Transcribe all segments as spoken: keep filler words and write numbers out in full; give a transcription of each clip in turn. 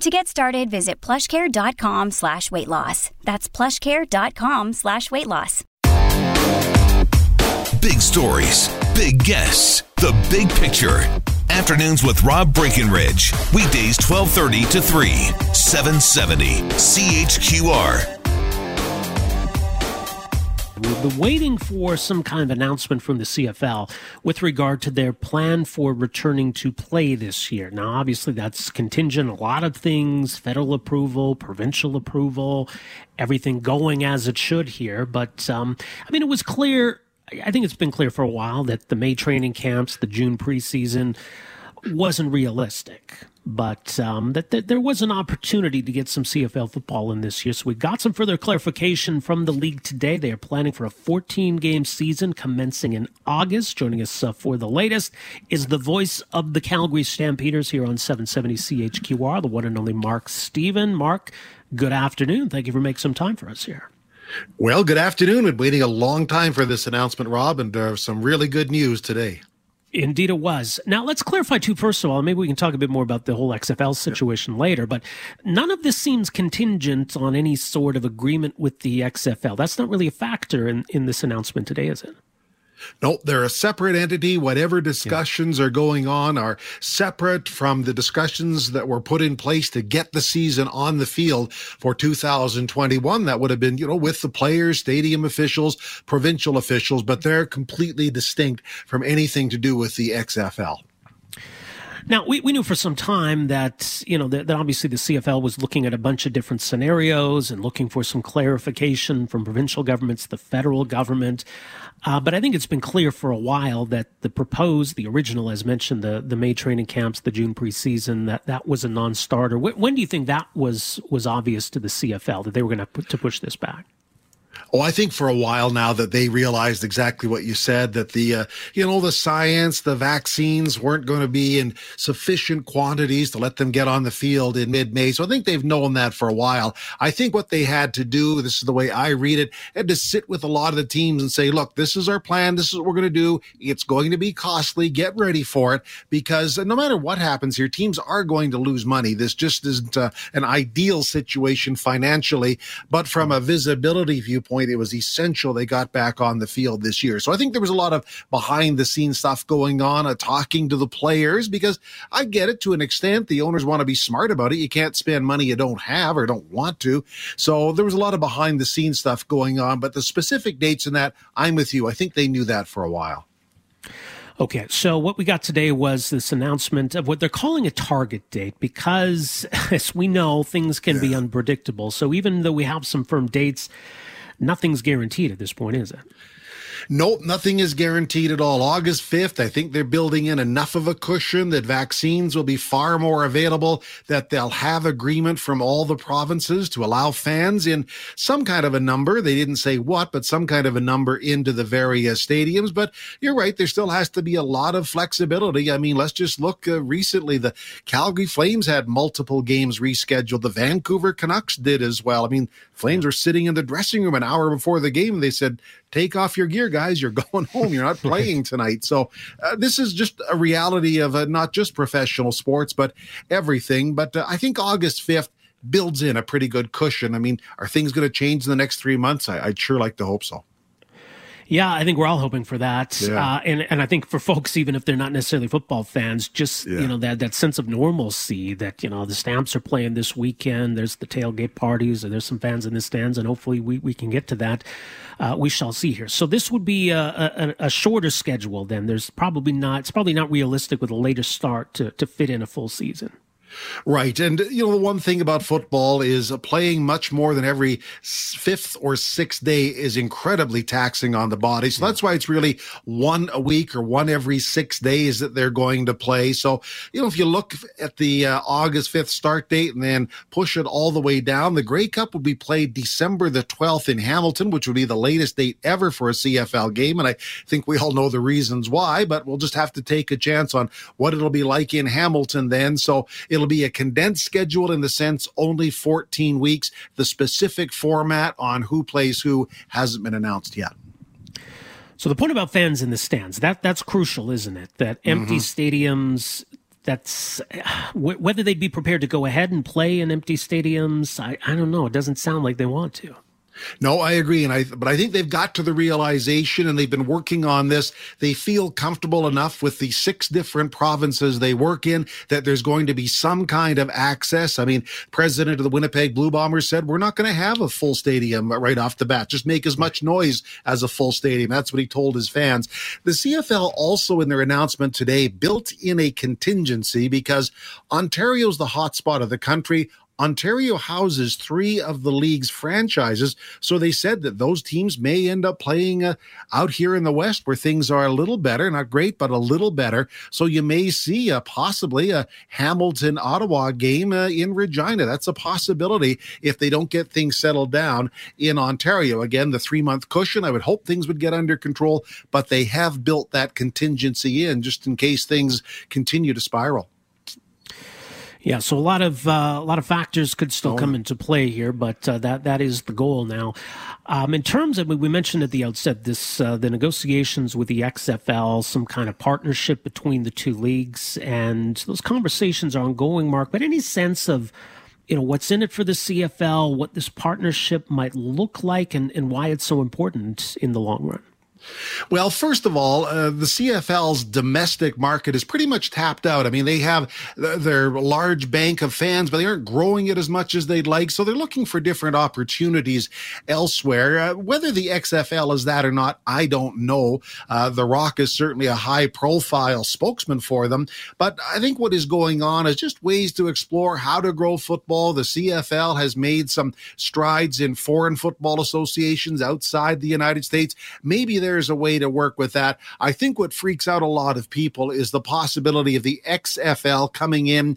To get started, visit plushcare.com slash weight loss. That's plushcare.com slash weight loss. Big stories, big guests, the big picture. Afternoons with Rob Breckenridge. Weekdays twelve thirty to three, seven seventy C H Q R. We've been waiting for some kind of announcement from the C F L with regard to their plan for returning to play this year. Now, obviously, that's contingent on a lot of things, federal approval, provincial approval, everything going as it should here. But, um, I mean, it was clear, I think it's been clear for a while, that the May training camps, the June preseason, wasn't realistic. But um, that, that there was an opportunity to get some C F L football in this year. So we got some further clarification from the league today. They are planning for a fourteen-game season commencing in August. Joining us uh, for the latest is the voice of the Calgary Stampeders here on seven seventy C H Q R, the one and only Mark Stephen. Mark, good afternoon. Thank you for making some time for us here. Well, good afternoon. We've been waiting a long time for this announcement, Rob, and there uh, was some really good news today. Indeed it was. Now, let's clarify, too, first of all, maybe we can talk a bit more about the whole X F L situation later, but none of this seems contingent on any sort of agreement with the X F L. That's not really a factor in, in this announcement today, is it? No, they're a separate entity. Whatever discussions yeah. are going on are separate from the discussions that were put in place to get the season on the field for two thousand twenty-one. That would have been, you know, with the players, stadium officials, provincial officials, but they're completely distinct from anything to do with the X F L. Now, we, we knew for some time that, you know, that, that obviously the C F L was looking at a bunch of different scenarios and looking for some clarification from provincial governments, the federal government. Uh, but I think it's been clear for a while that the proposed, the original, as mentioned, the, the May training camps, the June preseason, that that was a non-starter. When, when do you think that was was obvious to the C F L that they were going to to push this back? Oh, I think for a while now that they realized exactly what you said, that the, uh, you know, the science, the vaccines weren't going to be in sufficient quantities to let them get on the field in mid-May. So I think they've known that for a while. I think what they had to do, this is the way I read it, had to sit with a lot of the teams and say, look, this is our plan. This is what we're going to do. It's going to be costly. Get ready for it, because no matter what happens here, teams are going to lose money. This just isn't uh, an ideal situation financially, but from a visibility viewpoint, it was essential they got back on the field this year. So I think there was a lot of behind-the-scenes stuff going on, a talking to the players, because I get it to an extent. The owners want to be smart about it. You can't spend money you don't have or don't want to. So there was a lot of behind-the-scenes stuff going on. But the specific dates in that, I'm with you. I think they knew that for a while. Okay, so what we got today was this announcement of what they're calling a target date, because, as we know, things can yeah. be unpredictable. So even though we have some firm dates, nothing's guaranteed at this point, is it? Nope, nothing is guaranteed at all. August fifth, I think they're building in enough of a cushion that vaccines will be far more available, that they'll have agreement from all the provinces to allow fans in some kind of a number. They didn't say what, but some kind of a number into the various stadiums. But you're right, there still has to be a lot of flexibility. I mean, let's just look uh, recently. The Calgary Flames had multiple games rescheduled. The Vancouver Canucks did as well. I mean, Flames were sitting in the dressing room an hour before the game, and they said, take off your gear, guys. You're going home. You're not playing tonight. So uh, this is just a reality of uh, not just professional sports, but everything. But uh, I think August fifth builds in a pretty good cushion. I mean, are things going to change in the next three months? I, I'd sure like to hope so. Yeah, I think we're all hoping for that. Yeah. Uh, and, and I think for folks, even if they're not necessarily football fans, just, yeah. you know, that, that sense of normalcy that, you know, the Stamps are playing this weekend, there's the tailgate parties, or there's some fans in the stands, and hopefully we, we can get to that. Uh, we shall see here. So this would be a, a, a shorter schedule then. There's probably not, it's probably not realistic with a later start to, to fit in a full season. Right. And, you know, the one thing about football is playing much more than every fifth or sixth day is incredibly taxing on the body. So that's why it's really one a week or one every six days that they're going to play. So, you know, if you look at the uh, August fifth start date and then push it all the way down, the Grey Cup will be played December the twelfth in Hamilton, which would be the latest date ever for a C F L game. And I think we all know the reasons why, but we'll just have to take a chance on what it'll be like in Hamilton then. So it'll be a condensed schedule in the sense only fourteen weeks. The specific format on who plays who hasn't been announced yet. So the point about fans in the stands, that that's crucial, isn't it? That empty mm-hmm. stadiums, that's w- whether they'd be prepared to go ahead and play in empty stadiums. I, I don't know. It doesn't sound like they want to. No, I agree. And I, but I think they've got to the realization, and they've been working on this. They feel comfortable enough with the six different provinces they work in that there's going to be some kind of access. I mean, president of the Winnipeg Blue Bombers said, we're not going to have a full stadium right off the bat. Just make as much noise as a full stadium. That's what he told his fans. The C F L also, in their announcement today, built in a contingency because Ontario's the hotspot of the country. Ontario houses three of the league's franchises, so they said that those teams may end up playing uh, out here in the West where things are a little better, not great, but a little better. So you may see uh, possibly a Hamilton-Ottawa game uh, in Regina. That's a possibility if they don't get things settled down in Ontario. Again, the three-month cushion, I would hope things would get under control, but they have built that contingency in just in case things continue to spiral. Yeah, so a lot of uh, a lot of factors could still come into play here, but uh, that that is the goal now. Um, in terms of, we mentioned at the outset, this uh, the negotiations with the X F L, some kind of partnership between the two leagues, and those conversations are ongoing, Mark. But any sense of, you know, what's in it for the C F L, what this partnership might look like, and, and why it's so important in the long run? Well, first of all, uh, the C F L's domestic market is pretty much tapped out. I mean, they have th- their large bank of fans, but they aren't growing it as much as they'd like. So they're looking for different opportunities elsewhere. Uh, whether the X F L is that or not, I don't know. Uh, The Rock is certainly a high-profile spokesman for them. But I think what is going on is just ways to explore how to grow football. The C F L has made some strides in foreign football associations outside the United States. Maybe they're There's a way to work with that. I think what freaks out a lot of people is the possibility of the X F L coming in,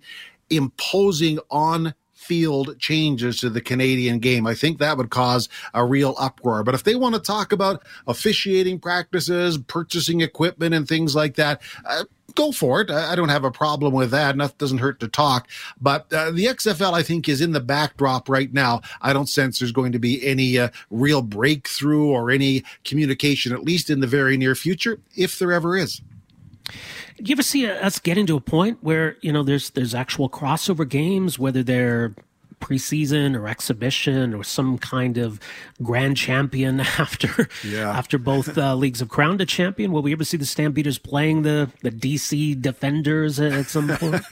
imposing on field changes to the Canadian game. I think that would cause a real uproar. But if they want to talk about officiating practices, purchasing equipment and things like that, uh, go for it. I don't have a problem with that. Nothing doesn't hurt to talk. But uh, the X F L, I think, is in the backdrop right now. I don't sense there's going to be any uh, real breakthrough or any communication, at least in the very near future, if there ever is. Do you ever see us getting to a point where, you know, there's there's actual crossover games, whether they're preseason or exhibition or some kind of grand champion after yeah. after both uh, leagues have crowned a champion? Will we ever see the Stampeders playing the, the D C Defenders at, at some point?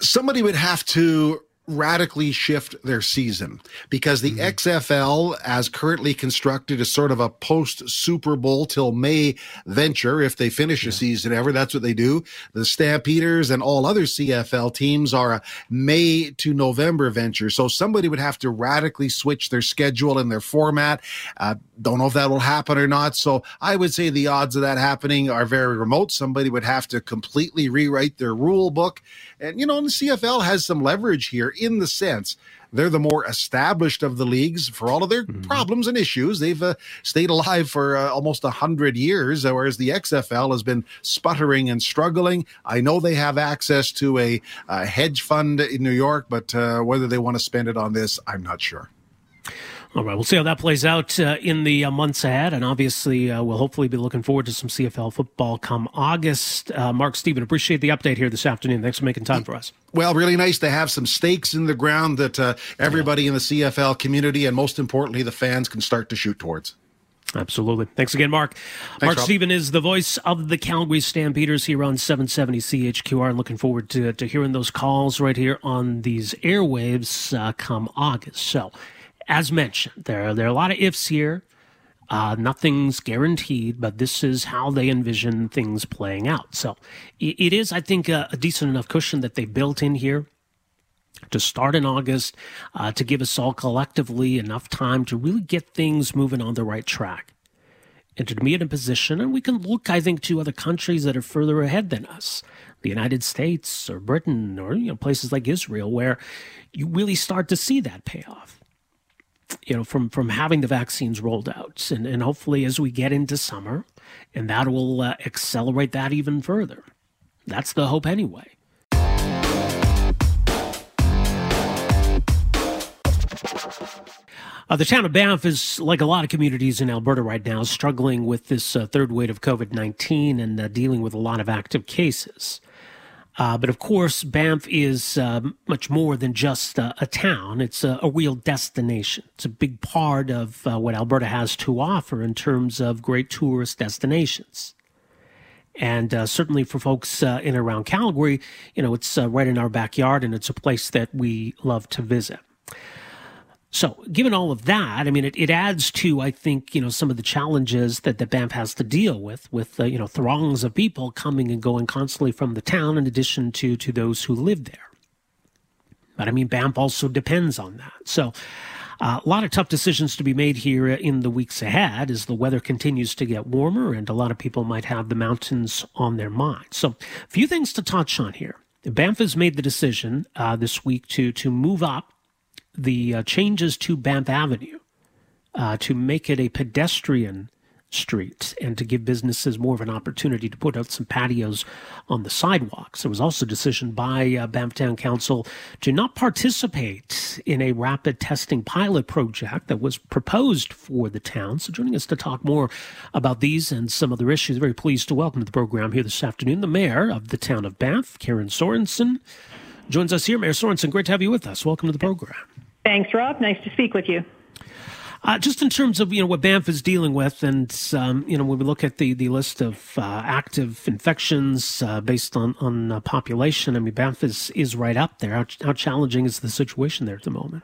Somebody would have to radically shift their season, because the mm-hmm. X F L, as currently constructed, is sort of a post-Super Bowl till May venture, if they finish yeah. a season ever. That's what they do. The Stampeders and all other C F L teams are a May to November venture. So somebody would have to radically switch their schedule and their format. Uh, don't know if that will happen or not. So I would say the odds of that happening are very remote. Somebody would have to completely rewrite their rule book. And, you know, and the C F L has some leverage here, in the sense they're the more established of the leagues for all of their mm-hmm. problems and issues. They've uh, stayed alive for uh, almost one hundred years, whereas the X F L has been sputtering and struggling. I know they have access to a, a hedge fund in New York, but uh, whether they want to spend it on this, I'm not sure. All right, we'll see how that plays out uh, in the uh, months ahead, and obviously uh, we'll hopefully be looking forward to some C F L football come August. Uh, Mark Stephen, appreciate the update here this afternoon. Thanks for making time for us. Well, really nice to have some stakes in the ground that uh, everybody yeah. in the C F L community, and most importantly, the fans, can start to shoot towards. Absolutely. Thanks again, Mark. Thanks, Mark Rob. Stephen is the voice of the Calgary Stampeders here on seven seventy C H Q R. Looking forward to, to hearing those calls right here on these airwaves uh, come August. So, as mentioned, there, there are a lot of ifs here. Uh, nothing's guaranteed, but this is how they envision things playing out. So it, it is, I think, a, a decent enough cushion that they built in here to start in August, uh, to give us all collectively enough time to really get things moving on the right track and to be in a position. And we can look, I think, to other countries that are further ahead than us, the United States or Britain or, you know, places like Israel, where you really start to see that payoff, you know, from, from having the vaccines rolled out. And, and hopefully as we get into summer, and that will uh, accelerate that even further. That's the hope anyway. Uh, the town of Banff is, like a lot of communities in Alberta right now, struggling with this uh, third wave of COVID nineteen and uh, dealing with a lot of active cases. Uh, but of course, Banff is uh, much more than just uh, a town. It's a, a real destination. It's a big part of uh, what Alberta has to offer in terms of great tourist destinations. And uh, certainly for folks uh, in and around Calgary, you know, it's uh, right in our backyard, and it's a place that we love to visit. So given all of that, I mean, it, it adds to, I think, you know, some of the challenges that, that Banff has to deal with, with, uh, you know, throngs of people coming and going constantly from the town in addition to, to those who live there. But I mean, Banff also depends on that. So uh, a lot of tough decisions to be made here in the weeks ahead as the weather continues to get warmer, and a lot of people might have the mountains on their mind. So a few things to touch on here. Banff has made the decision uh, this week to, to move up the uh, changes to Banff Avenue uh, to make it a pedestrian street and to give businesses more of an opportunity to put out some patios on the sidewalks. There was also a decision by uh, Banff Town Council to not participate in a rapid testing pilot project that was proposed for the town. So joining us to talk more about these and some other issues, very pleased to welcome to the program here this afternoon the mayor of the town of Banff, Karen Sorensen, joins us here. Mayor Sorensen, great to have you with us. Welcome to the program. Thanks, Rob. Nice to speak with you. Uh, just in terms of, you know, what Banff is dealing with, and, um, you know, when we look at the, the list of uh, active infections uh, based on, on uh, population, I mean, Banff is, is right up there. How, how challenging is the situation there at the moment?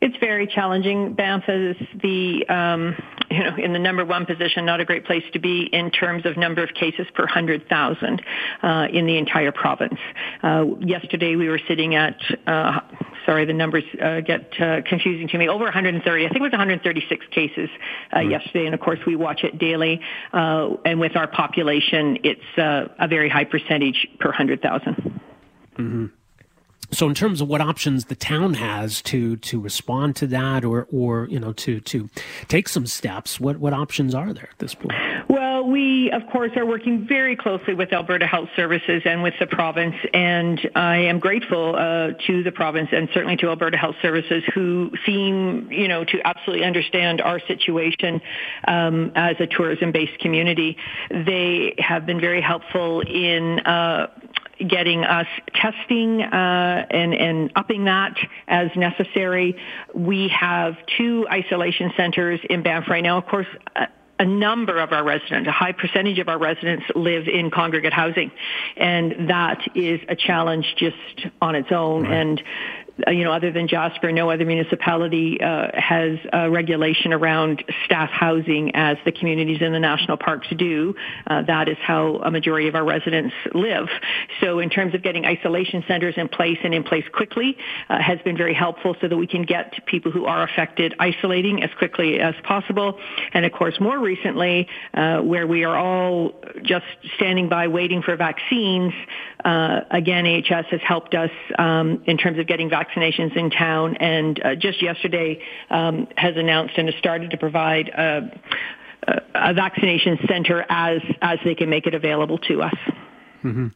It's very challenging. Banff is the, um, you know, in the number one position, not a great place to be in terms of number of cases per one hundred thousand uh, in the entire province. Uh, yesterday we were sitting at, uh, sorry, the numbers uh, get uh, confusing to me, over one hundred thirty, I think it was one hundred thirty-six cases uh, mm. yesterday, and of course we watch it daily, uh, and with our population, it's uh, a very high percentage per one hundred thousand. Mm-hmm. So in terms of what options the town has to, to respond to that, or, or, you know, to, to take some steps, what, what options are there at this point? Well, we, of course, are working very closely with Alberta Health Services and with the province, and I am grateful uh, to the province and certainly to Alberta Health Services, who seem, you know, to absolutely understand our situation um, as a tourism-based community. They have been very helpful in uh getting us testing uh, and, and upping that as necessary. We have two isolation centers in Banff right now. Of course, a, a number of our residents, a high percentage of our residents live in congregate housing, and that is a challenge just on its own. Right. And, you know, other than Jasper, no other municipality uh, has a regulation around staff housing as the communities in the national parks do. Uh, that is how a majority of our residents live. So in terms of getting isolation centers in place and in place quickly uh, has been very helpful so that we can get people who are affected isolating as quickly as possible. And of course, more recently, uh, where we are all just standing by waiting for vaccines, uh, again, A H S has helped us um, in terms of getting vaccinations vaccinations in town, and uh, just yesterday um, has announced and has started to provide uh, a, a vaccination center as as they can make it available to us. Mm-hmm.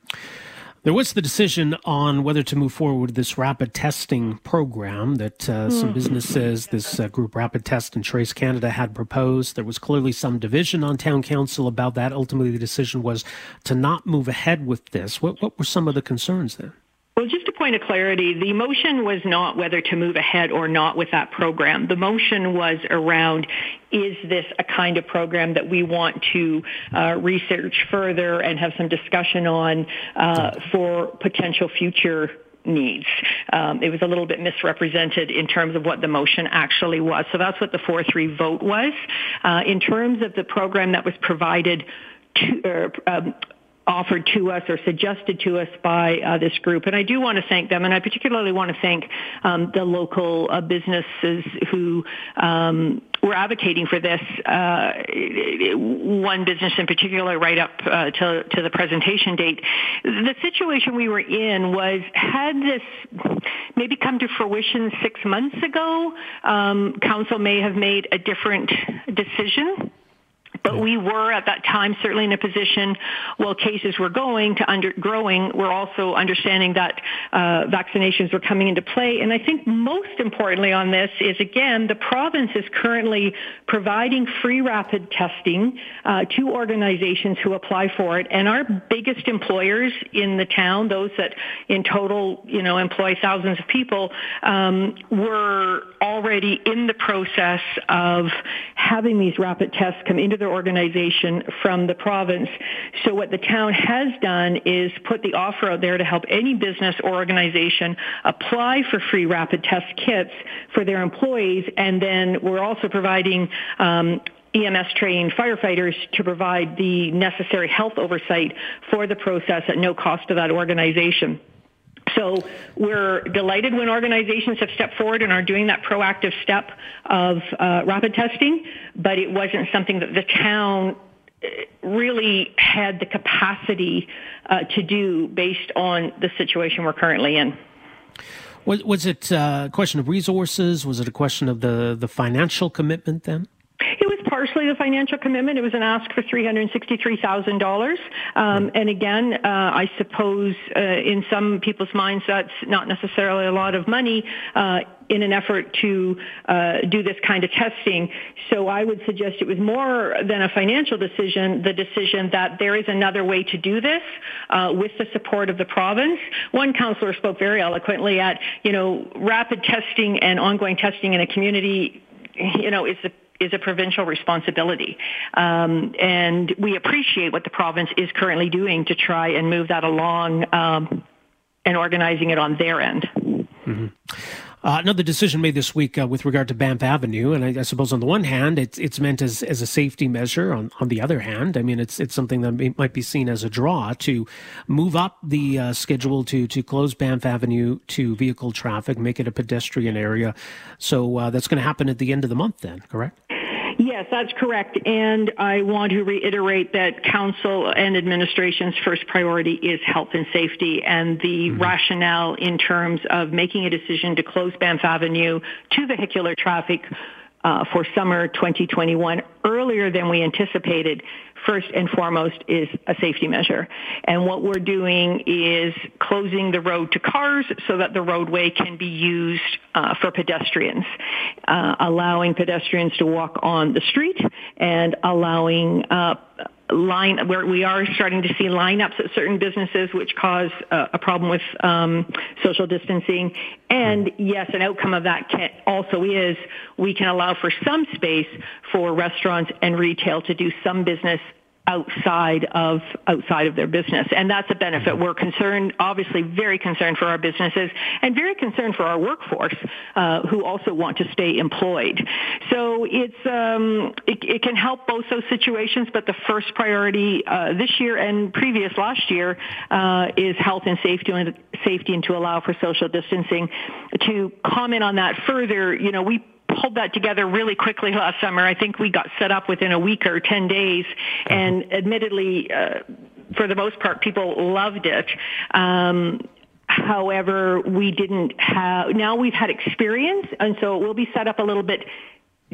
There was the decision on whether to move forward with this rapid testing program that uh, some businesses, this uh, group Rapid Test and Trace Canada, had proposed. There was clearly some division on town council about that. Ultimately, the decision was to not move ahead with this. What, what were some of the concerns there? Well, just a point of clarity, the motion was not whether to move ahead or not with that program. The motion was around, is this a kind of program that we want to uh, research further and have some discussion on uh, for potential future needs. Um, it was a little bit misrepresented in terms of what the motion actually was. So that's what the four three vote was. Uh, in terms of the program that was provided to, er, um, offered to us or suggested to us by uh, this group. And I do want to thank them, and I particularly want to thank um, the local uh, businesses who um, were advocating for this. Uh, one business in particular, right up uh, to, to the presentation date. The situation we were in was, had this maybe come to fruition six months ago, um, council may have made a different decision. But we were at that time certainly in a position, while cases were going to under growing, we're also understanding that uh, vaccinations were coming into play. And I think most importantly on this is, again, the province is currently providing free rapid testing uh, to organizations who apply for it. And our biggest employers in the town, those that in total, you know, employ thousands of people, um, were already in the process of having these rapid tests come into their organization from the province. So what the town has done is put the offer out there to help any business or organization apply for free rapid test kits for their employees, and then we're also providing um, E M S-trained firefighters to provide the necessary health oversight for the process at no cost to that organization. So we're delighted when organizations have stepped forward and are doing that proactive step of uh, rapid testing, but it wasn't something that the town really had the capacity uh, to do based on the situation we're currently in. Was, was it a question of resources? Was it a question of the, the financial commitment then? Partially the financial commitment. It was an ask for three hundred sixty-three thousand dollars. Um, and again, uh, I suppose uh, in some people's minds that's not necessarily a lot of money uh, in an effort to uh, do this kind of testing. So I would suggest it was more than a financial decision, the decision that there is another way to do this uh, with the support of the province. One councillor spoke very eloquently at, you know, rapid testing and ongoing testing in a community, you know, is the is a provincial responsibility. Um, and we appreciate what the province is currently doing to try and move that along um, and organizing it on their end. Mm-hmm. Uh, another decision made this week uh, with regard to Banff Avenue, and I, I suppose on the one hand, it's it's meant as, as a safety measure. On, on the other hand, I mean, it's it's something that may, might be seen as a draw to move up the uh, schedule to to close Banff Avenue to vehicle traffic, make it a pedestrian area. So uh, that's going to happen at the end of the month then, correct? Yes, that's correct. And I want to reiterate that council and administration's first priority is health and safety. And the mm-hmm. rationale in terms of making a decision to close Banff Avenue to vehicular traffic uh, for summer twenty twenty-one earlier than we anticipated, first and foremost, is a safety measure. And what we're doing is closing the road to cars so that the roadway can be used uh, for pedestrians, uh, allowing pedestrians to walk on the street and allowing uh, line where we are starting to see lineups at certain businesses, which cause uh, a problem with um, social distancing. And yes, an outcome of that can also is we can allow for some space for restaurants and retail to do some business outside of outside of their business, and that's a benefit. We're concerned, obviously, very concerned for our businesses and very concerned for our workforce, uh, who also want to stay employed. So it's um, it, it can help both those situations, but the first priority uh, this year and previous last year uh, is health and safety, and safety, and to allow for social distancing. To comment on that further, you know, we pulled that together really quickly last summer. I think we got set up within a week or ten days, and admittedly, uh, for the most part, people loved it. Um, however, we didn't have, now we've had experience, and so it will be set up a little bit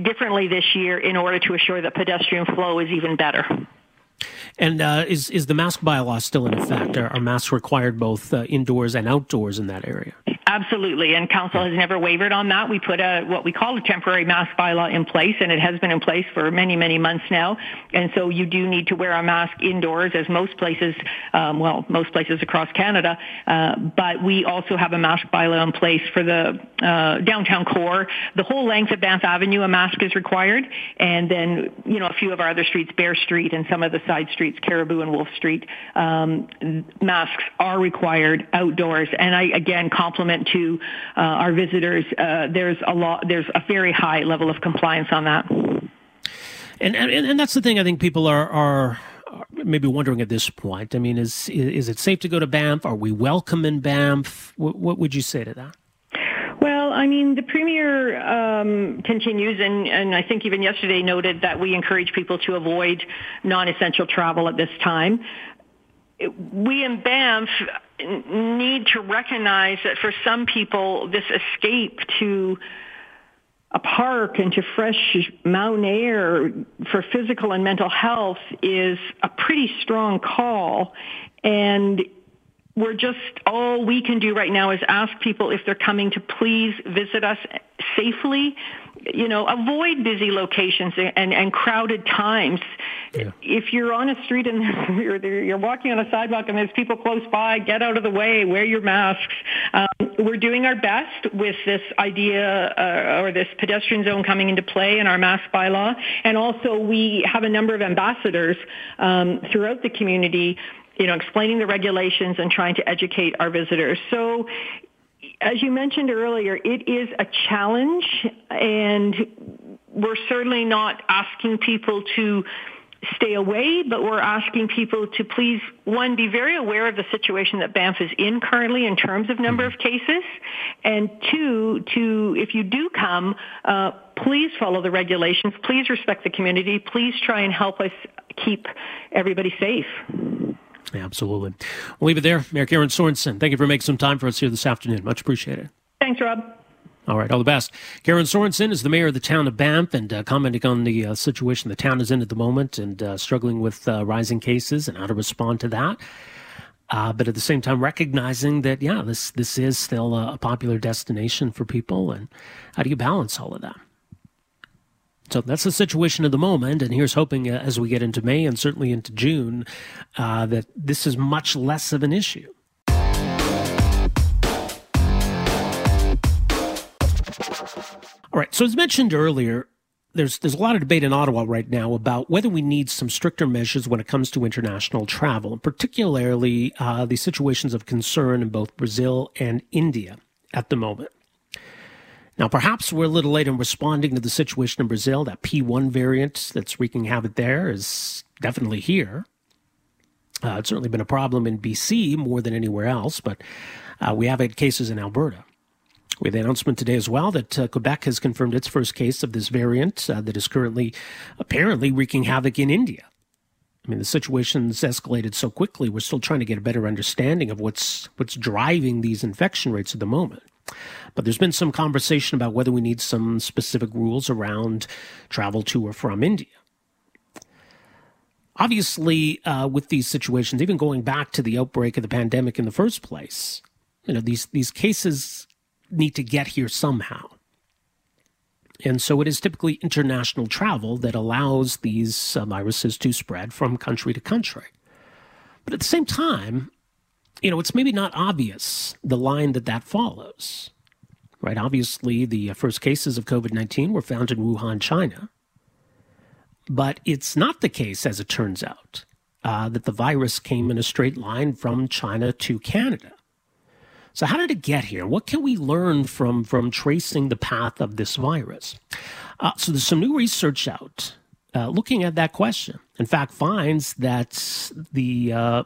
differently this year in order to assure that pedestrian flow is even better. And uh, is, is the mask bylaw still in effect? Are, are masks required both uh, indoors and outdoors in that area? Absolutely, and council has never wavered on that. We put a what we call a temporary mask bylaw in place, and it has been in place for many, many months now. And so you do need to wear a mask indoors, as most places, um, well, most places across Canada. Uh, but we also have a mask bylaw in place for the uh, downtown core. The whole length of Banff Avenue, a mask is required, and then you know a few of our other streets, Bear Street, and some of the side streets, Caribou and Wolf Street, um, masks are required outdoors. And I again compliment to uh, our visitors, uh, there's a lot. There's a very high level of compliance on that. And and, and that's the thing I think people are, are maybe wondering at this point. I mean, is is it safe to go to Banff? Are we welcome in Banff? What, what would you say to that? Well, I mean, the Premier um, continues, and, and I think even yesterday noted that we encourage people to avoid non-essential travel at this time. We in Banff need to recognize that for some people, this escape to a park and to fresh mountain air for physical and mental health is a pretty strong call. And we're just, all we can do right now is ask people if they're coming to please visit us safely. You know, avoid busy locations and, and crowded times. Yeah. If you're on a street and you're, you're walking on a sidewalk and there's people close by, get out of the way, wear your masks. Um, we're doing our best with this idea uh, or this pedestrian zone coming into play in our mask bylaw. And also we have a number of ambassadors um, throughout the community, you know, explaining the regulations and trying to educate our visitors. So, as you mentioned earlier, it is a challenge, and we're certainly not asking people to stay away, but we're asking people to please, one, be very aware of the situation that Banff is in currently in terms of number of cases, and two, to, if you do come, uh, please follow the regulations, please respect the community, please try and help us keep everybody safe. Absolutely. We'll leave it there. Mayor Karen Sorensen, thank you for making some time for us here this afternoon. Much appreciated. Thanks, Rob. All right, all the best. Karen Sorensen is the mayor of the town of Banff and uh, commenting on the uh, situation the town is in at the moment and uh, struggling with uh, rising cases and how to respond to that. Uh, but at the same time, recognizing that, yeah, this, this is still a, a popular destination for people. And how do you balance all of that? So that's the situation at the moment, and here's hoping uh, as we get into May and certainly into June uh, that this is much less of an issue. All right, so as mentioned earlier, there's there's a lot of debate in Ottawa right now about whether we need some stricter measures when it comes to international travel, and particularly uh, the situations of concern in both Brazil and India at the moment. Now, perhaps we're a little late in responding to the situation in Brazil. That P one variant that's wreaking havoc there is definitely here. Uh, it's certainly been a problem in B C more than anywhere else, but uh, we have had cases in Alberta. We have an announcement today as well that uh, Quebec has confirmed its first case of this variant uh, that is currently apparently wreaking havoc in India. I mean, the situation's escalated so quickly, we're still trying to get a better understanding of what's what's driving these infection rates at the moment. But there's been some conversation about whether we need some specific rules around travel to or from India. Obviously, uh, with these situations, even going back to the outbreak of the pandemic in the first place, you know, these, these cases need to get here somehow. And so it is typically international travel that allows these uh, viruses to spread from country to country. But at the same time, you know, it's maybe not obvious the line that that follows, right? Obviously, the first cases of covid nineteen were found in Wuhan, China. But it's not the case, as it turns out, uh, that the virus came in a straight line from China to Canada. So how did it get here? What can we learn from, from tracing the path of this virus? Uh, so there's some new research out uh, looking at that question. In fact, finds that the Uh,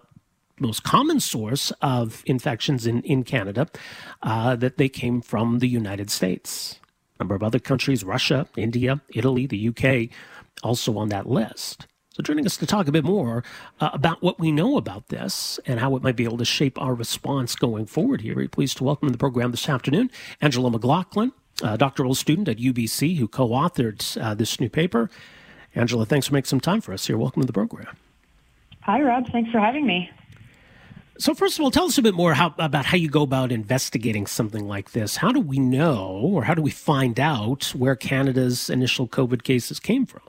most common source of infections in, in Canada, uh, that they came from the United States. A number of other countries, Russia, India, Italy, the U K, also on that list. So joining us to talk a bit more uh, about what we know about this and how it might be able to shape our response going forward here, we're pleased to welcome to the program this afternoon Angela McLaughlin, a doctoral student at U B C who co-authored uh, this new paper. Angela, thanks for making some time for us here. Welcome to the program. Hi, Rob. Thanks for having me. So first of all, tell us a bit more how, about how you go about investigating something like this. How do we know, or how do we find out where Canada's initial COVID cases came from?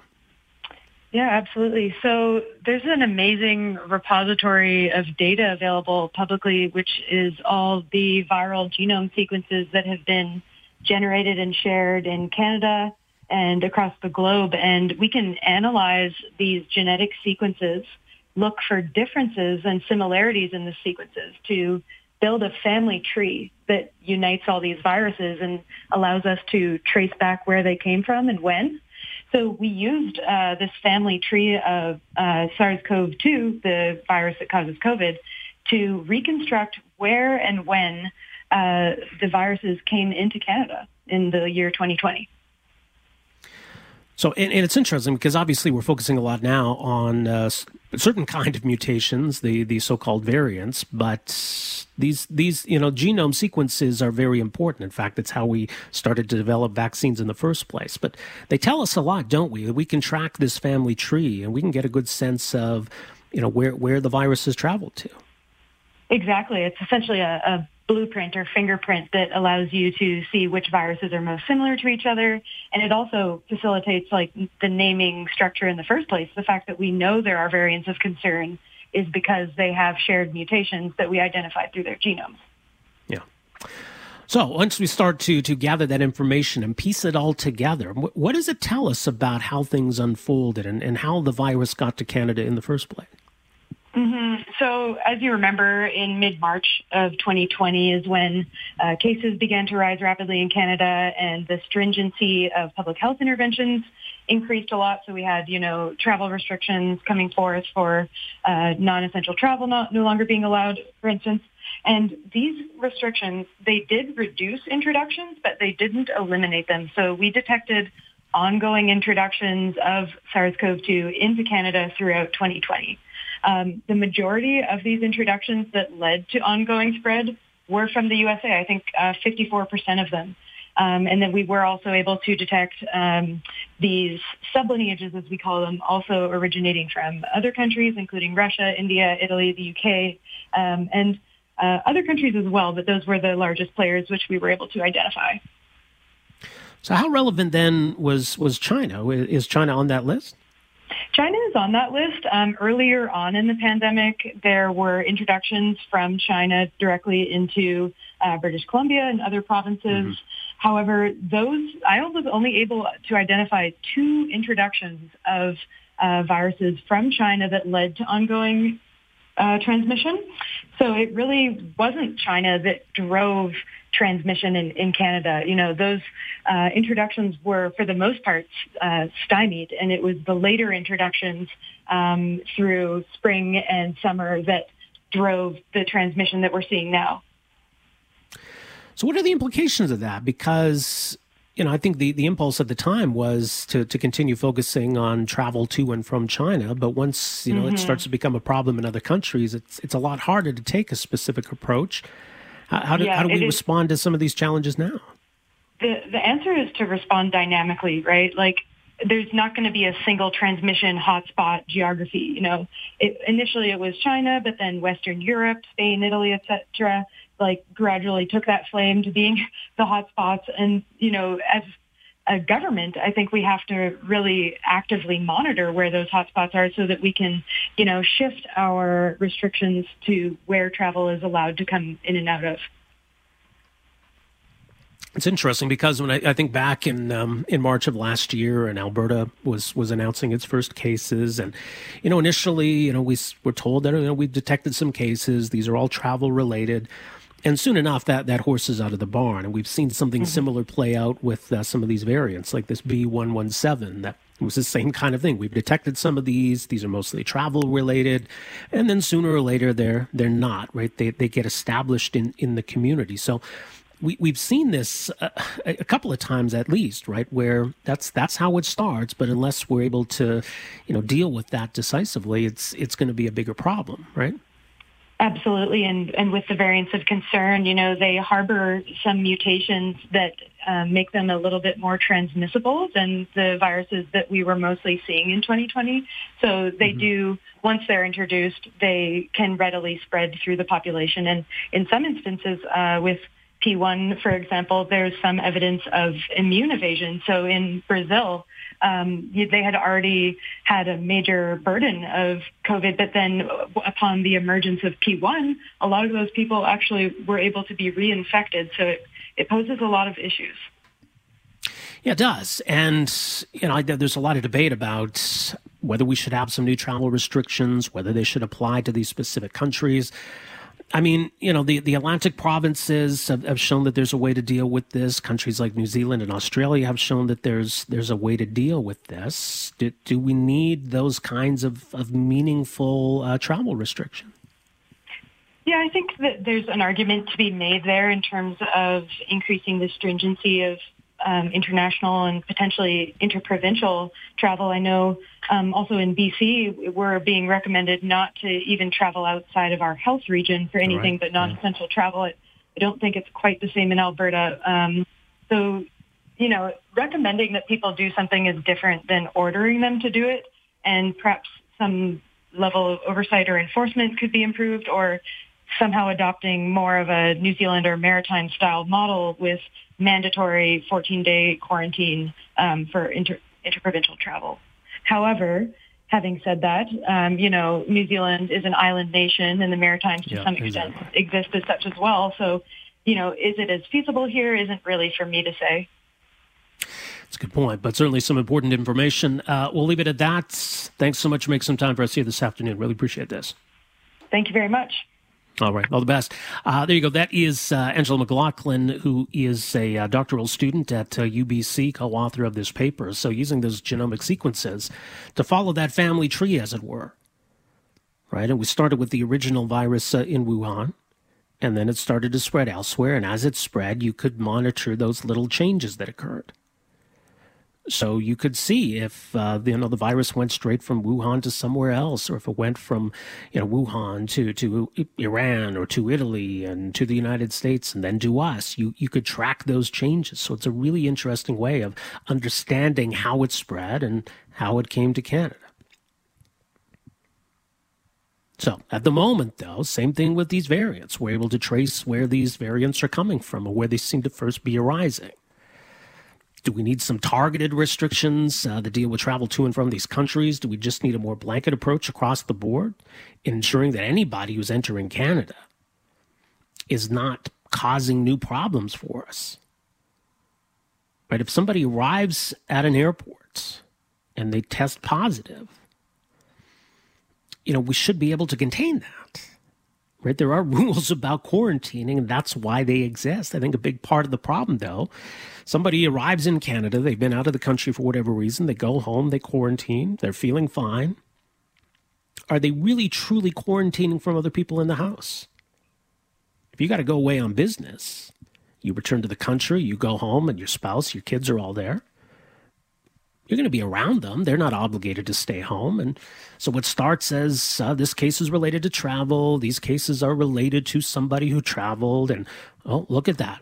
Yeah, absolutely. So there's an amazing repository of data available publicly, which is all the viral genome sequences that have been generated and shared in Canada and across the globe. And we can analyze these genetic sequences, look for differences and similarities in the sequences to build a family tree that unites all these viruses and allows us to trace back where they came from and when. So we used uh, this family tree of uh, SARS-C o V two, the virus that causes COVID, to reconstruct where and when uh, the viruses came into Canada in the year twenty twenty. So, and, and it's interesting because obviously we're focusing a lot now on uh, a certain kind of mutations, the, the so-called variants, but these, these, you know, genome sequences are very important. In fact, it's how we started to develop vaccines in the first place. But they tell us a lot, don't we? We can track this family tree and we can get a good sense of, you know, where, where the virus has traveled to. Exactly. It's essentially a, a blueprint or fingerprint that allows you to see which viruses are most similar to each other. And it also facilitates like the naming structure in the first place. The fact that we know there are variants of concern is because they have shared mutations that we identified through their genomes. Yeah. So once we start to, to gather that information and piece it all together, what does it tell us about how things unfolded and, and how the virus got to Canada in the first place? Mm-hmm. So as you remember, in mid-March of twenty twenty is when uh, cases began to rise rapidly in Canada and the stringency of public health interventions increased a lot. So we had, you know, travel restrictions coming forth for uh, non-essential travel not, no longer being allowed, for instance. And these restrictions, they did reduce introductions, but they didn't eliminate them. So we detected ongoing introductions of SARS-C o V two into Canada throughout twenty twenty. Um, the majority of these introductions that led to ongoing spread were from the U S A, I think uh, fifty-four percent of them. Um, and then we were also able to detect um, these sublineages, as we call them, also originating from other countries, including Russia, India, Italy, the U K, um, and uh, other countries as well. But those were the largest players which we were able to identify. So how relevant then was, was China? Is China on that list? China is on that list. Um, earlier on in the pandemic, there were introductions from China directly into uh, British Columbia and other provinces. Mm-hmm. However, those I was only able to identify two introductions of uh, viruses from China that led to ongoing uh, transmission. So it really wasn't China that drove transmission in, in Canada. You know, those uh, introductions were, for the most part, uh, stymied, and it was the later introductions um, through spring and summer that drove the transmission that we're seeing now. So what are the implications of that? Because, you know, I think the, the impulse at the time was to, to continue focusing on travel to and from China. But once, you know, mm-hmm. it starts to become a problem in other countries, it's it's a lot harder to take a specific approach. How do, yeah, how do we respond to some of these challenges now? The the answer is to respond dynamically, right? Like, there's not going to be a single transmission hotspot geography. You know, it, initially it was China, but then Western Europe, Spain, Italy, et cetera, like gradually took that flame to being the hotspots. And, you know, as a government, I think we have to really actively monitor where those hotspots are so that we can, you know, shift our restrictions to where travel is allowed to come in and out of. It's interesting because when I, I think back in um, in March of last year, and Alberta was was announcing its first cases, and you know, initially, you know, we were told that you know, we've detected some cases; these are all travel related. And soon enough, that, that horse is out of the barn. And we've seen something mm-hmm. similar play out with uh, some of these variants, like this B one one seven. That was the same kind of thing. We've detected some of these. These are mostly travel-related. And then sooner or later, they're they're not, right? They they get established in, in the community. So we, we've seen this uh, a couple of times at least, right, where that's that's how it starts. But unless we're able to, you know, deal with that decisively, it's it's going to be a bigger problem, right? Absolutely, and, and with the variants of concern, you know, they harbor some mutations that uh, make them a little bit more transmissible than the viruses that we were mostly seeing in twenty twenty. So they mm-hmm. do, once they're introduced, they can readily spread through the population. And in some instances, uh, with P one, for example, there's some evidence of immune evasion. So in Brazil, Um, they had already had a major burden of COVID, but then upon the emergence of P one, a lot of those people actually were able to be reinfected. So it, it poses a lot of issues. Yeah, it does. And, you know, I, there's a lot of debate about whether we should have some new travel restrictions, whether they should apply to these specific countries. I mean, you know, the, the Atlantic provinces have, have shown that there's a way to deal with this. Countries like New Zealand and Australia have shown that there's there's a way to deal with this. Do, do we need those kinds of, of meaningful uh, travel restrictions? Yeah, I think that there's an argument to be made there in terms of increasing the stringency of um, international and potentially interprovincial travel. I know um, also in B C, we're being recommended not to even travel outside of our health region for anything right. but non-essential yeah. travel. I don't think it's quite the same in Alberta. Um, so, you know, recommending that people do something is different than ordering them to do it, and perhaps some level of oversight or enforcement could be improved, or somehow adopting more of a New Zealand or maritime style model with mandatory fourteen-day quarantine um, for inter- interprovincial travel. However, having said that, um, you know, New Zealand is an island nation, and the Maritimes to yeah, some extent exactly. exist as such as well. So, you know, is it as feasible here? Isn't really for me to say. That's a good point, but certainly some important information. Uh, we'll leave it at that. Thanks so much for making some time for us here this afternoon. Really appreciate this. Thank you very much. All right. All the best. Uh, there you go. That is uh, Angela McLaughlin, who is a uh, doctoral student at uh, U B C, co-author of this paper. So using those genomic sequences to follow that family tree, as it were. Right. And we started with the original virus uh, in Wuhan, and then it started to spread elsewhere. And as it spread, you could monitor those little changes that occurred. So you could see if uh, you know the virus went straight from Wuhan to somewhere else, or if it went from you know Wuhan to, to Iran or to Italy and to the United States and then to us. You you could track those changes. So it's a really interesting way of understanding how it spread and how it came to Canada. So at the moment, though, same thing with these variants. We're able to trace where these variants are coming from or where they seem to first be arising. Do we need some targeted restrictions uh, that deal with travel to and from these countries? Do we just need a more blanket approach across the board, ensuring that anybody who's entering Canada is not causing new problems for us? Right? If somebody arrives at an airport and they test positive, you know, we should be able to contain that. Right? There are rules about quarantining, and that's why they exist. I think a big part of the problem, though, somebody arrives in Canada, they've been out of the country for whatever reason, they go home, they quarantine, they're feeling fine. Are they really truly quarantining from other people in the house? If you got to go away on business, you return to the country, you go home, and your spouse, your kids are all there. You're going to be around them. They're not obligated to stay home. And so what starts as uh, this case is related to travel. These cases are related to somebody who traveled. And, oh, look at that.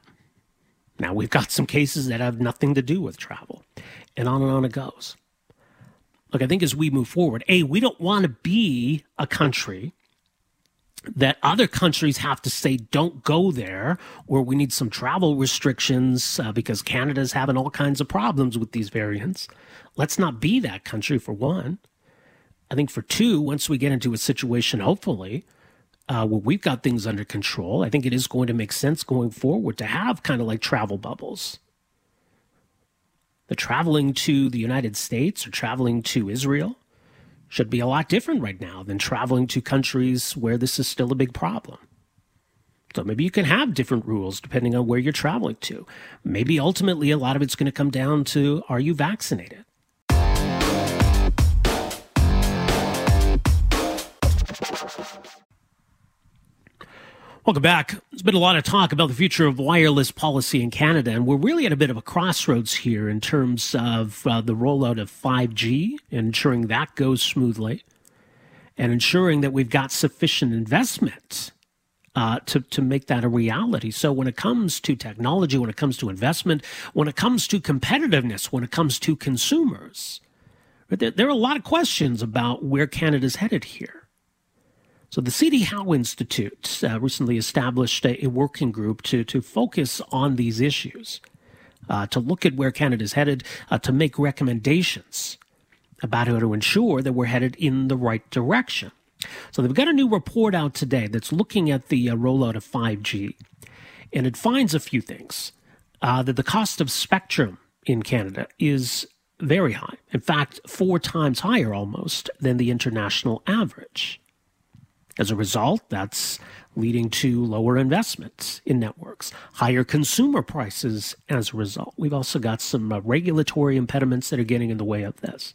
Now we've got some cases that have nothing to do with travel. And on and on it goes. Look, I think as we move forward, A, we don't want to be a country that other countries have to say, don't go there, or we need some travel restrictions uh, because Canada's having all kinds of problems with these variants. Let's not be that country, for one. I think for two, once we get into a situation, hopefully, uh, where we've got things under control, I think it is going to make sense going forward to have kind of like travel bubbles. The traveling to the United States or traveling to Israel should be a lot different right now than traveling to countries where this is still a big problem. So maybe you can have different rules depending on where you're traveling to. Maybe ultimately a lot of it's going to come down to, are you vaccinated? Welcome back. There's been a lot of talk about the future of wireless policy in Canada, and we're really at a bit of a crossroads here in terms of uh, the rollout of five G, ensuring that goes smoothly, and ensuring that we've got sufficient investment uh, to, to make that a reality. So when it comes to technology, when it comes to investment, when it comes to competitiveness, when it comes to consumers, right, there, there are a lot of questions about where Canada's headed here. So the C D. Howe Institute uh, recently established a, a working group to, to focus on these issues, uh, to look at where Canada's headed, uh, to make recommendations about how to ensure that we're headed in the right direction. So they've got a new report out today that's looking at the uh, rollout of five G, and it finds a few things, uh, that the cost of spectrum in Canada is very high, in fact, four times higher almost than the international average. As a result, that's leading to lower investments in networks, higher consumer prices as a result. We've also got some uh, regulatory impediments that are getting in the way of this.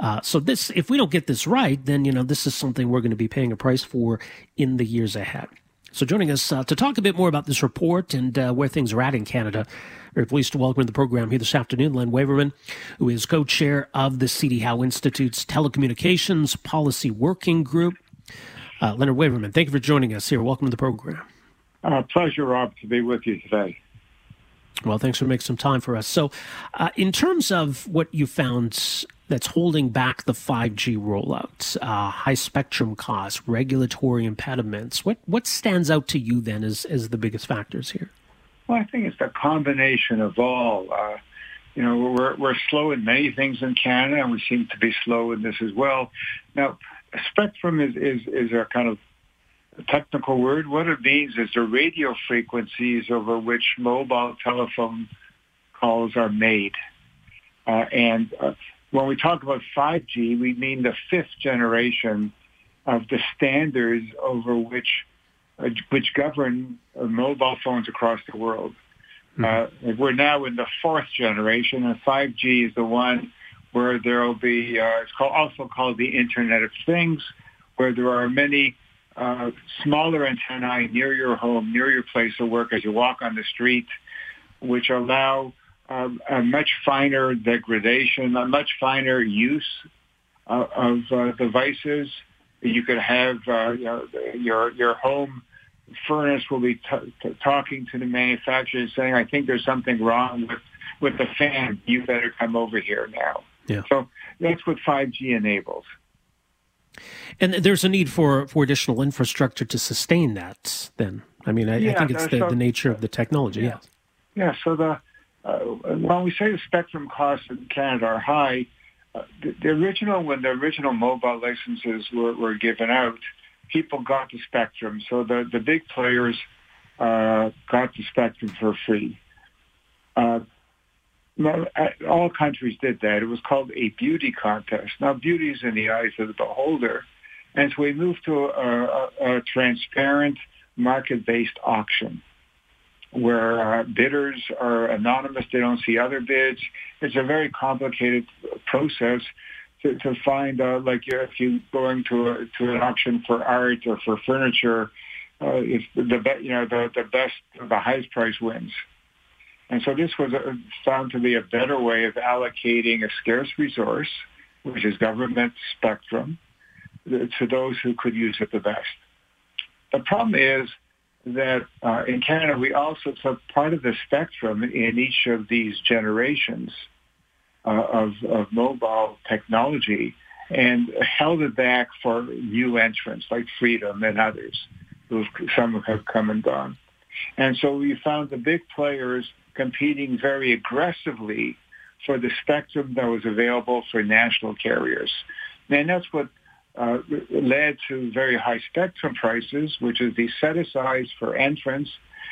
Uh, so this, if we don't get this right, then, you know, this is something we're going to be paying a price for in the years ahead. So joining us uh, to talk a bit more about this report and uh, where things are at in Canada, we're pleased to welcome to the program here this afternoon Len Waverman, who is co-chair of the C D. Howe Institute's Telecommunications Policy Working Group. Uh, Leonard Waverman, thank you for joining us here. Welcome to the program. Uh, pleasure, Rob, to be with you today. Well, thanks for making some time for us. So uh, in terms of what you found that's holding back the five G rollouts, uh, high spectrum costs, regulatory impediments, what, what stands out to you then as, as the biggest factors here? Well, I think it's the combination of all. Uh, you know, we're, we're slow in many things in Canada, and we seem to be slow in this as well. Now, spectrum is, is, is a kind of technical word. What it means is the radio frequencies over which mobile telephone calls are made. Uh, and uh, when we talk about five G, we mean the fifth generation of the standards over which uh, which govern uh, mobile phones across the world. Mm-hmm. Uh, we're now in the fourth generation, and five G is the one where there will be, uh, it's called, also called the Internet of Things, where there are many uh, smaller antennae near your home, near your place of work as you walk on the street, which allow um, a much finer degradation, a much finer use uh, of uh, devices. You could have uh, you know, your your home furnace will be t- t- talking to the manufacturer saying, I think there's something wrong with, with the fan. You better come over here now. Yeah. So that's what five G enables. And there's a need for, for additional infrastructure to sustain that then. I mean, I, yeah, I think it's the, so, the nature of the technology. Yeah. Yeah, so the, uh, when we say the spectrum costs in Canada are high, uh, the, the original, when the original mobile licenses were, were given out, people got the spectrum. So the, the big players uh, got the spectrum for free. Uh Well, all countries did that. It was called a beauty contest. Now, beauty is in the eyes of the beholder. And so we moved to a, a, a transparent market-based auction where uh, bidders are anonymous. They don't see other bids. It's a very complicated process to, to find, uh, like if you're going to, a, to an auction for art or for furniture, uh, if the be, you know the, the best, the highest price wins. And so this was found to be a better way of allocating a scarce resource, which is government spectrum, to those who could use it the best. The problem is that uh, in Canada, we also took part of the spectrum in each of these generations uh, of, of mobile technology and held it back for new entrants like Freedom and others, who some have come and gone. And so we found the big players competing very aggressively for the spectrum that was available for national carriers. And that's what uh, led to very high spectrum prices, which is the set-asides for entrants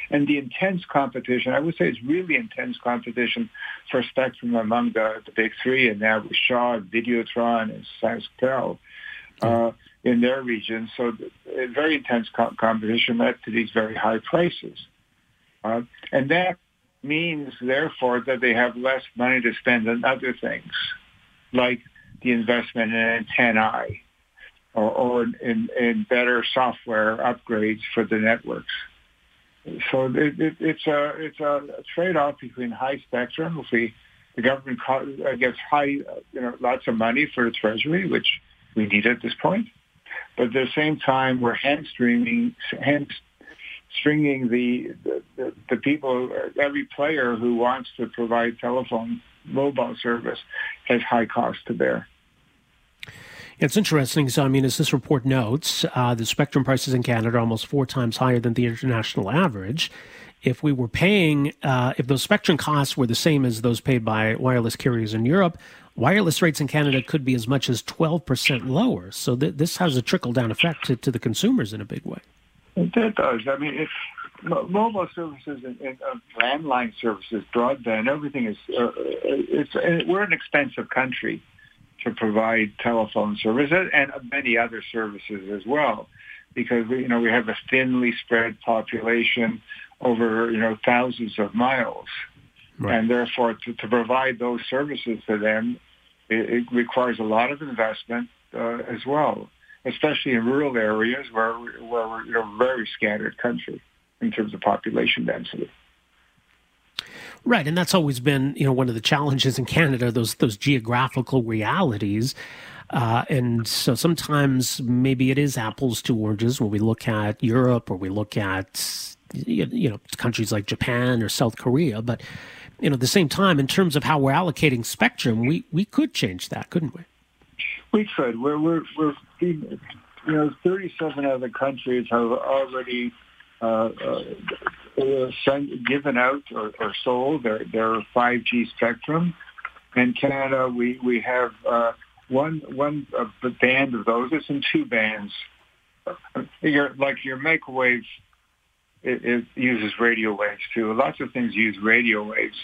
and the intense competition. I would say it's really intense competition for spectrum among the, the big three, and now with Shaw and Videotron and SaskTel uh, in their region. So the, very intense co- competition led to these very high prices. Uh, and that means, therefore, that they have less money to spend on other things, like the investment in antennae or, or in, in better software upgrades for the networks. So it, it, it's a it's a trade-off between high spectrum. If we, the government gets high, you know, lots of money for the treasury, which we need at this point, But at the same time, we're hand stringing, hand stringing the, the, the, the people. Every player who wants to provide telephone mobile service has high costs to bear. It's interesting. So, I mean, as this report notes, uh, the spectrum prices in Canada are almost four times higher than the international average. If we were paying, uh, if those spectrum costs were the same as those paid by wireless carriers in Europe, wireless rates in Canada could be as much as twelve percent lower. So th- this has a trickle-down effect to, to the consumers in a big way. It does. I mean, it's, mobile services and, and uh, landline services, broadband, everything is, uh, it's, it, we're an expensive country to provide telephone services and many other services as well, because you know we have a thinly spread population over you know thousands of miles, right. And therefore to, to provide those services to them, it, it requires a lot of investment uh, as well, especially in rural areas where where we're you know, a very scattered country in terms of population density. Right, and that's always been, you know, one of the challenges in Canada, those those geographical realities. Uh, and so sometimes maybe it is apples to oranges when we look at Europe or we look at, you know, countries like Japan or South Korea. But, you know, at the same time, in terms of how we're allocating spectrum, we, we could change that, couldn't we? We could. We're, we're, we're you know, thirty-seven other countries have already... Uh, uh, given out or, or sold their, their five G spectrum. In Canada, we, we have uh, one one uh, band of those. It's in two bands. Your, like your microwave, it, it uses radio waves too. Lots of things use radio waves.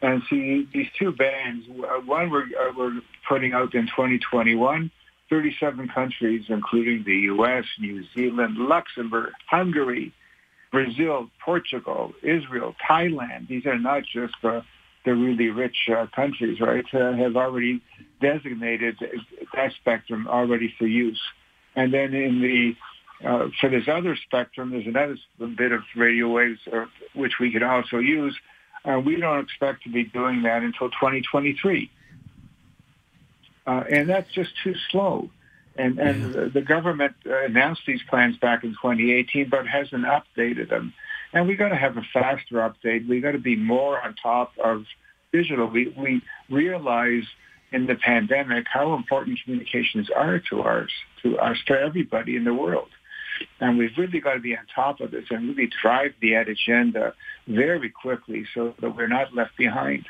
And so you, these two bands, one we're, uh, we're putting out in twenty twenty-one, thirty-seven countries, including the U S, New Zealand, Luxembourg, Hungary, Brazil, Portugal, Israel, Thailand. These are not just uh, the really rich uh, countries, right, uh, have already designated that spectrum already for use. And then in the uh, for this other spectrum, there's another bit of radio waves uh, which we could also use. Uh, we don't expect to be doing that until twenty twenty-three. Uh, and that's just too slow. And, and yeah. the government announced these plans back in twenty eighteen, but hasn't updated them. And we've got to have a faster update. We've got to be more on top of digital. We, we realize in the pandemic how important communications are to us, to us, to everybody in the world. And we've really got to be on top of this and really drive the ad agenda very quickly so that we're not left behind.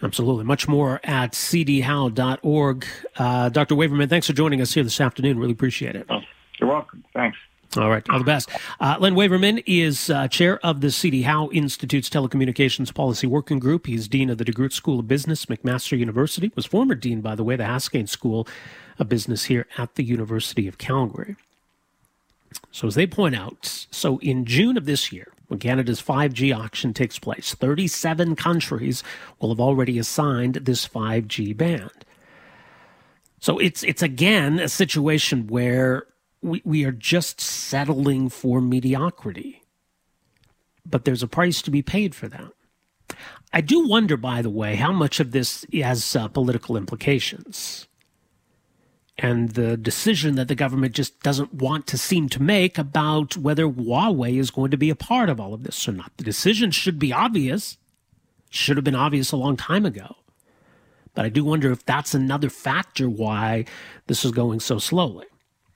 Absolutely. Much more at c d howe dot org. Uh, Doctor Waverman, thanks for joining us here this afternoon. Really appreciate it. Oh, you're welcome. Thanks. All right. All the best. Uh, Len Waverman is uh, chair of the C D. Howe Institute's Telecommunications Policy Working Group. He's dean of the DeGroote School of Business, McMaster University. Was former dean, by the way, the Haskayne School of Business here at the University of Calgary. So as they point out, so in June of this year, when Canada's five G auction takes place, thirty-seven countries will have already assigned this five G band. So it's it's again a situation where we, we are just settling for mediocrity. But there's a price to be paid for that. I do wonder, by the way, how much of this has uh, political implications. And the decision that the government just doesn't want to seem to make about whether Huawei is going to be a part of all of this or not. The decision should be obvious. Should have been obvious a long time ago. But I do wonder if that's another factor why this is going so slowly.